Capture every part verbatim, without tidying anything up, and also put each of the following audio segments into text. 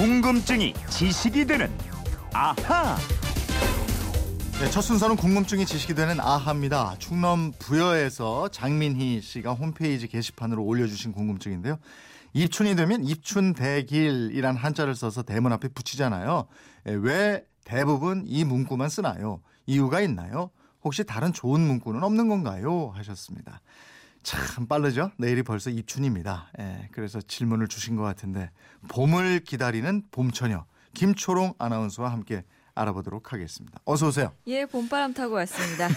궁금증이 지식이 되는 아하. 네, 첫 순서는 궁금증이 지식이 되는 아하입니다. 충남 부여에서 장민희 씨가 홈페이지 게시판으로 올려주신 궁금증인데요. 입춘이 되면 입춘대길이란 한자를 써서 대문 앞에 붙이잖아요. 왜 대부분 이 문구만 쓰나요? 이유가 있나요? 혹시 다른 좋은 문구는 없는 건가요? 하셨습니다. 참 빠르죠? 내일이 벌써 입춘입니다. 예, 그래서 질문을 주신 것 같은데 봄을 기다리는 봄처녀 김초롱 아나운서와 함께 알아보도록 하겠습니다. 어서 오세요. 예, 봄바람 타고 왔습니다.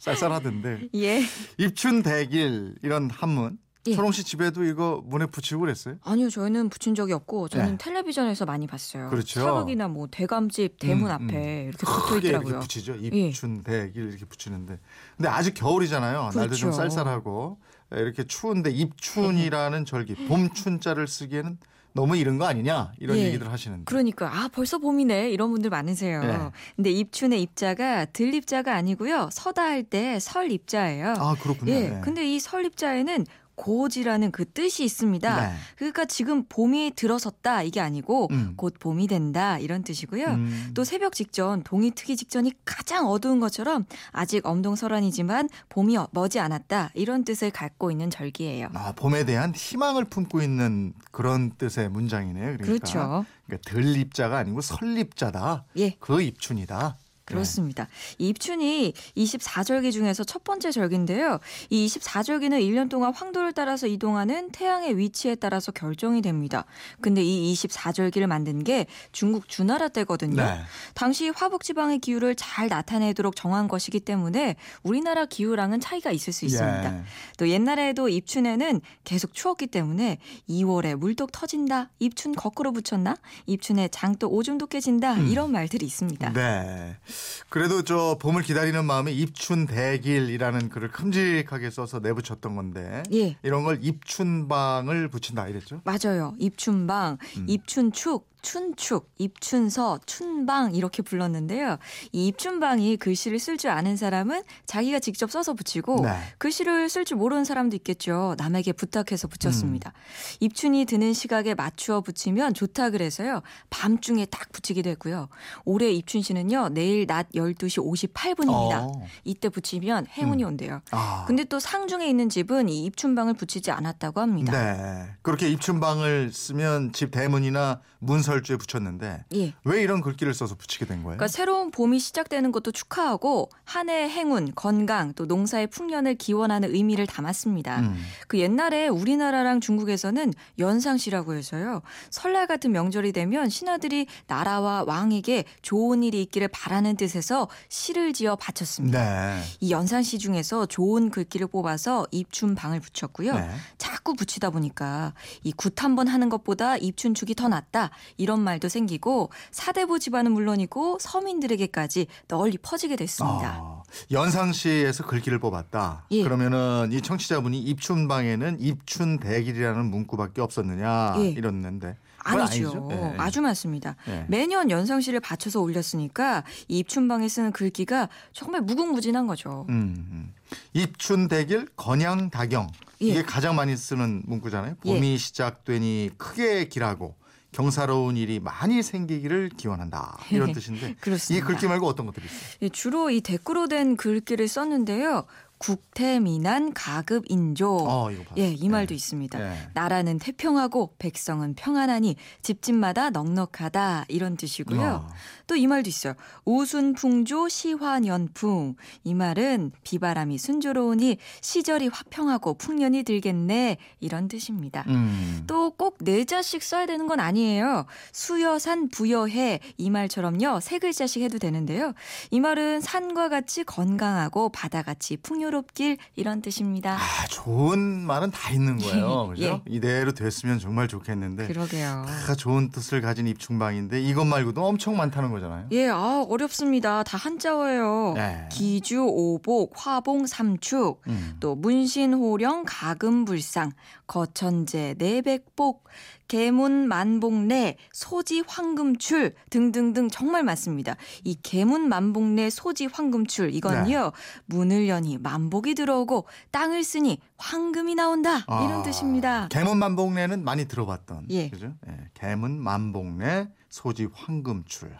쌀쌀하던데. 예. 입춘대길 이런 한문. 예. 초롱 씨 집에도 이거 문에 붙이고 그랬어요? 아니요, 저희는 붙인 적이 없고 저는 예. 텔레비전에서 많이 봤어요. 그렇죠. 사극이나 뭐 대감집 대문 음, 앞에 음. 이렇게 붙어 있더라고요. 이렇게 붙이죠. 입춘대길 예. 이렇게 붙이는데. 근데 아직 겨울이잖아요. 그렇죠. 날도 좀 쌀쌀하고 이렇게 추운데 입춘이라는 절기, 봄춘자를 쓰기에는 너무 이른 거 아니냐 이런 예. 얘기들 하시는데. 그러니까 아 벌써 봄이네 이런 분들 많으세요. 예. 근데 입춘의 입자가 들입자가 아니고요. 서다 할 때 설입자예요. 아 그렇군요. 예. 예. 근데 이 설입자에는 곧이라는 그 뜻이 있습니다. 네. 그러니까 지금 봄이 들어섰다 이게 아니고 음. 곧 봄이 된다 이런 뜻이고요. 음. 또 새벽 직전 동이 트기 직전이 가장 어두운 것처럼 아직 엄동설한이지만 봄이 머지 않았다 이런 뜻을 갖고 있는 절기예요. 아, 봄에 대한 희망을 품고 있는 그런 뜻의 문장이네요. 그러니까. 그렇죠. 그러니까 들입자가 아니고 설입자다. 예. 그 입춘이다. 그렇습니다. 이 입춘이 이십사 절기 중에서 첫 번째 절기인데요. 이 이십사 절기는 일 년 동안 황도를 따라서 이동하는 태양의 위치에 따라서 결정이 됩니다. 근데 이 이십사 절기를 만든 게 중국 주나라 때거든요. 네. 당시 화북지방의 기후를 잘 나타내도록 정한 것이기 때문에 우리나라 기후랑은 차이가 있을 수 있습니다. 예. 또 옛날에도 입춘에는 계속 추웠기 때문에 이월에 물독 터진다, 입춘 거꾸로 붙였나, 입춘에 장독 오줌도 깨진다 음. 이런 말들이 있습니다. 네. 그래도 저 봄을 기다리는 마음에 입춘대길이라는 글을 큼직하게 써서 내붙였던 건데 예. 이런 걸 입춘방을 붙인다 이랬죠? 맞아요. 입춘방, 음. 입춘축. 춘축, 입춘서, 춘방 이렇게 불렀는데요. 이 입춘방이 글씨를 쓸 줄 아는 사람은 자기가 직접 써서 붙이고 네. 글씨를 쓸 줄 모르는 사람도 있겠죠. 남에게 부탁해서 붙였습니다. 음. 입춘이 드는 시각에 맞추어 붙이면 좋다 그래서요. 밤중에 딱 붙이기도 했고요. 올해 입춘시는요. 내일 낮 열두 시 오십팔 분입니다. 어. 이때 붙이면 행운이 음. 온대요. 아. 근데 또 상중에 있는 집은 이 입춘방을 붙이지 않았다고 합니다. 네, 그렇게 입춘방을 쓰면 집 대문이나 문서 설주에 붙였는데 예. 왜 이런 글귀를 써서 붙이게 된 거예요? 그러니까 새로운 봄이 시작되는 것도 축하하고 한 해의 행운, 건강, 또 농사의 풍년을 기원하는 의미를 담았습니다. 음. 그 옛날에 우리나라랑 중국에서는 연상시라고 해서요. 설날 같은 명절이 되면 신하들이 나라와 왕에게 좋은 일이 있기를 바라는 뜻에서 시를 지어 바쳤습니다. 네. 이 연상시 중에서 좋은 글귀를 뽑아서 입춘방을 붙였고요. 네. 자꾸 붙이다 보니까 이 굿 한 번 하는 것보다 입춘축이 더 낫다. 이런 말도 생기고 사대부 집안은 물론이고 서민들에게까지 널리 퍼지게 됐습니다. 아, 연상시에서 글귀를 뽑았다. 예. 그러면은 이 청취자분이 입춘방에는 입춘대길이라는 문구밖에 없었느냐 예. 이랬는데 아니죠. 예. 아주 많습니다. 예. 매년 연상시를 받쳐서 올렸으니까 이 입춘방에 쓰는 글귀가 정말 무궁무진한 거죠. 음, 음. 입춘대길, 건양다경 예. 이게 가장 많이 쓰는 문구잖아요. 봄이 예. 시작되니 크게 길하고 경사로운 일이 많이 생기기를 기원한다. 이런 뜻인데 이 글귀 말고 어떤 것들이 있어요? 예, 주로 이 댓글로 된 글귀를 썼는데요. 국태민안 가급인조. 어, 이거 예, 이 말도 네. 있습니다. 네. 나라는 태평하고 백성은 평안하니 집집마다 넉넉하다 이런 뜻이고요. 또 이 말도 있어요. 오순풍조 시환연풍. 이 말은 비바람이 순조로우니 시절이 화평하고 풍년이 들겠네 이런 뜻입니다. 음. 또 꼭 네 자씩 써야 되는 건 아니에요. 수여산 부여해 이 말처럼요. 세 글자씩 해도 되는데요. 이 말은 산과 같이 건강하고 바다같이 풍년 여롭길 이런 뜻입니다. 아, 좋은 말은 다 있는 거예요. 그렇죠? 예. 이대로 됐으면 정말 좋겠는데. 그러게요. 다 좋은 뜻을 가진 입춘방인데 이것 말고도 엄청 많다는 거잖아요. 예, 아, 어렵습니다. 다 한자어예요. 네. 기주, 오복, 화봉, 삼축, 음. 또 문신, 호령, 가금불상, 거천제, 내백복, 계문 만복래, 소지 황금출 등등등 정말 많습니다. 이 계문 만복래 소지 황금출 이건요. 네. 문을 여니 만복이 들어오고 땅을 쓰니 황금이 나온다. 아, 이런 뜻입니다. 계문 만복래는 많이 들어봤던. 예. 그죠? 예. 계문 만복래 소지 황금출.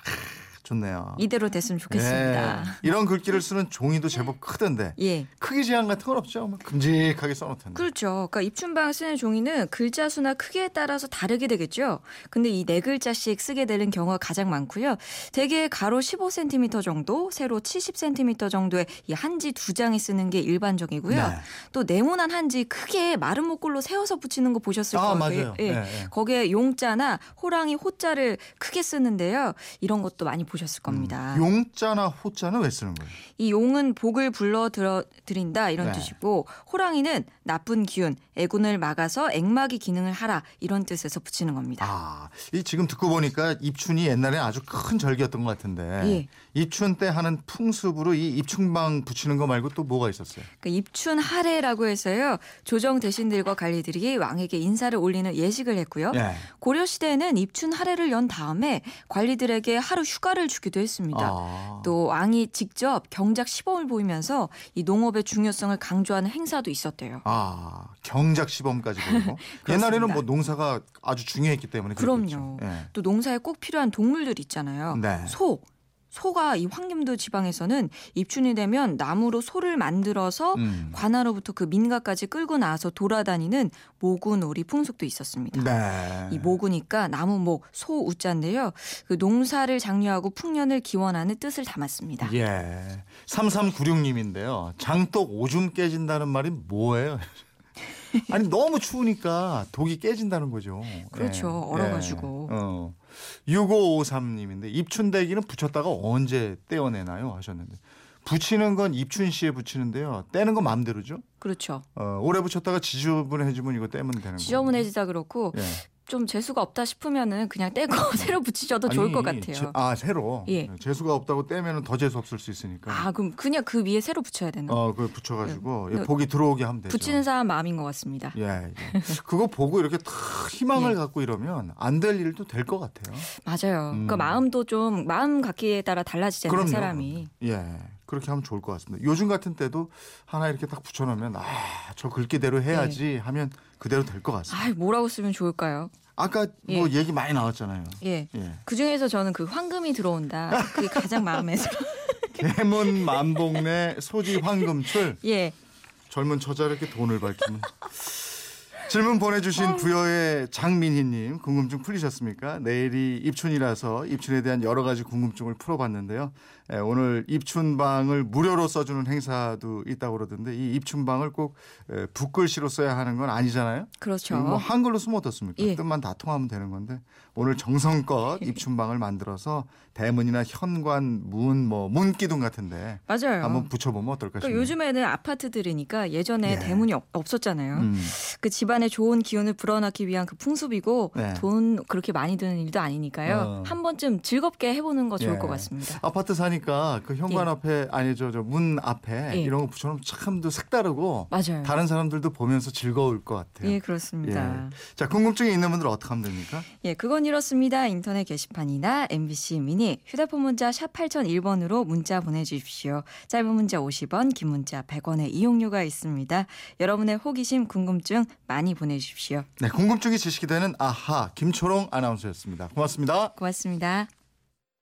좋네요. 이대로 됐으면 좋겠습니다. 예, 이런 글귀를 쓰는 종이도 제법 크던데 예. 크기 제한 같은 건 없죠? 큼직하게 써놓을 텐데. 그렇죠. 그러니까 입춘방 쓰는 종이는 글자 수나 크기에 따라서 다르게 되겠죠. 근데 이 네 글자씩 쓰게 되는 경우가 가장 많고요. 대개 가로 십오 센티미터 정도, 세로 칠십 센티미터 정도의 이 한지 두 장이 쓰는 게 일반적이고요. 네. 또 네모난 한지 크게 마른 목걸로 세워서 붙이는 거 보셨을 아, 거예요. 예. 네, 네. 거기에 용자나 호랑이 호자를 크게 쓰는데요. 이런 것도 많이 보셨어요. 보셨을 겁니다. 음, 용자나 호자는 왜 쓰는 거예요? 이 용은 복을 불러 들어, 드린다 이런 네. 뜻이고 호랑이는 나쁜 기운, 애군을 막아서 액막이 기능을 하라 이런 뜻에서 붙이는 겁니다. 아, 이 지금 듣고 보니까 입춘이 옛날에 아주 큰 절기였던 것 같은데 예. 입춘 때 하는 풍습으로 이 입춘방 붙이는 거 말고 또 뭐가 있었어요? 그러니까 입춘 하례라고 해서요. 조정 대신들과 관리들이 왕에게 인사를 올리는 예식을 했고요. 예. 고려시대에는 입춘 하례를 연 다음에 관리들에게 하루 휴가를 주기도 했습니다. 아. 또 왕이 직접 경작 시범을 보이면서 이 농업의 중요성을 강조하는 행사도 있었대요. 아, 경작 시범까지 보이고. 옛날에는 뭐 농사가 아주 중요했기 때문에 그럼요. 예. 또 농사에 꼭 필요한 동물들 있잖아요. 네. 소. 소가 이 황림도 지방에서는 입춘이 되면 나무로 소를 만들어서 음. 관하로부터 그 민가까지 끌고 나와서 돌아다니는 모구놀이 풍속도 있었습니다. 네. 이 모구니까 나무 목, 소 우자인데요. 그 농사를 장려하고 풍년을 기원하는 뜻을 담았습니다. 예. 삼삼구육 님인데요. 장독 오줌 깨진다는 말이 뭐예요? 아니 너무 추우니까 독이 깨진다는 거죠. 그렇죠. 예. 얼어가지고. 예. 어. 육오오삼 님인데 입춘대기는 붙였다가 언제 떼어내나요? 하셨는데 붙이는 건 입춘시에 붙이는데요. 떼는 건 마음대로죠? 그렇죠. 어, 오래 붙였다가 지저분해지면 이거 떼면 되는 거예요. 지저분해지다 그렇고 예. 좀 재수가 없다 싶으면은 그냥 떼고 새로 붙이셔도 아니, 좋을 것 같아요. 제, 아 새로? 예. 재수가 없다고 떼면은 더 재수 없을 수 있으니까. 아 그럼 그냥 그 위에 새로 붙여야 되나? 어, 그걸 붙여가지고 네. 복이 들어오게 하면 되죠. 붙이는 사람 마음인 것 같습니다. 예. 예. 그거 보고 이렇게 다 희망을 예. 갖고 이러면 안 될 일도 될 것 같아요. 맞아요. 음. 그러니까 마음도 좀 마음 갖기에 따라 달라지잖아요. 그럼요. 사람이. 예. 그렇게 하면 좋을 것 같습니다. 요즘 같은 때도 하나 이렇게 딱 붙여놓으면 아, 저 글귀대로 해야지 네. 하면 그대로 될 것 같습니다. 아, 뭐라고 쓰면 좋을까요? 아까 예. 뭐 얘기 많이 나왔잖아요. 예. 예. 그 중에서 저는 그 황금이 들어온다. 그게 가장 마음에 들어. 계문 만복래 소지 황금출. 예. 젊은 처자를 이렇게 돈을 밝히는. 질문 보내주신 부여의 장민희님 궁금증 풀리셨습니까? 내일이 입춘이라서 입춘에 대한 여러 가지 궁금증을 풀어봤는데요. 오늘 입춘방을 무료로 써주는 행사도 있다고 그러던데 이 입춘방을 꼭 붓글씨로 써야 하는 건 아니잖아요. 그렇죠. 뭐 한글로 쓰면 어떻습니까? 예. 뜻만 다 통하면 되는 건데 오늘 정성껏 입춘방을 만들어서 대문이나 현관, 문, 뭐 문기둥 같은데 맞아요. 한번 붙여보면 어떨까 싶어요. 그러니까 요즘에는 아파트들이니까 예전에 예. 대문이 없었잖아요. 음. 그 집안 에 좋은 기운을 불어넣기 위한 그 풍습이고 네. 돈 그렇게 많이 드는 일도 아니니까요. 어. 한 번쯤 즐겁게 해보는 거 좋을 예. 것 같습니다. 아파트 사니까 그 현관 예. 앞에 아니죠, 저 문 앞에 예. 이런 거 붙여놓으면 참도 색다르고 맞아요. 다른 사람들도 보면서 즐거울 것 같아요. 예, 그렇습니다. 예. 자, 궁금증이 있는 분들 어떻게 하면 됩니까? 예, 그건 이렇습니다. 인터넷 게시판이나 엠비씨 미니 휴대폰 문자 샵 팔공공일 번으로 문자 보내주십시오. 짧은 문자 오십 원, 긴 문자 백 원의 이용료가 있습니다. 여러분의 호기심, 궁금증 많이 보내주십시오. 네, 궁금증이 지식이 되는 아하 김초롱 아나운서였습니다. 고맙습니다. 고맙습니다.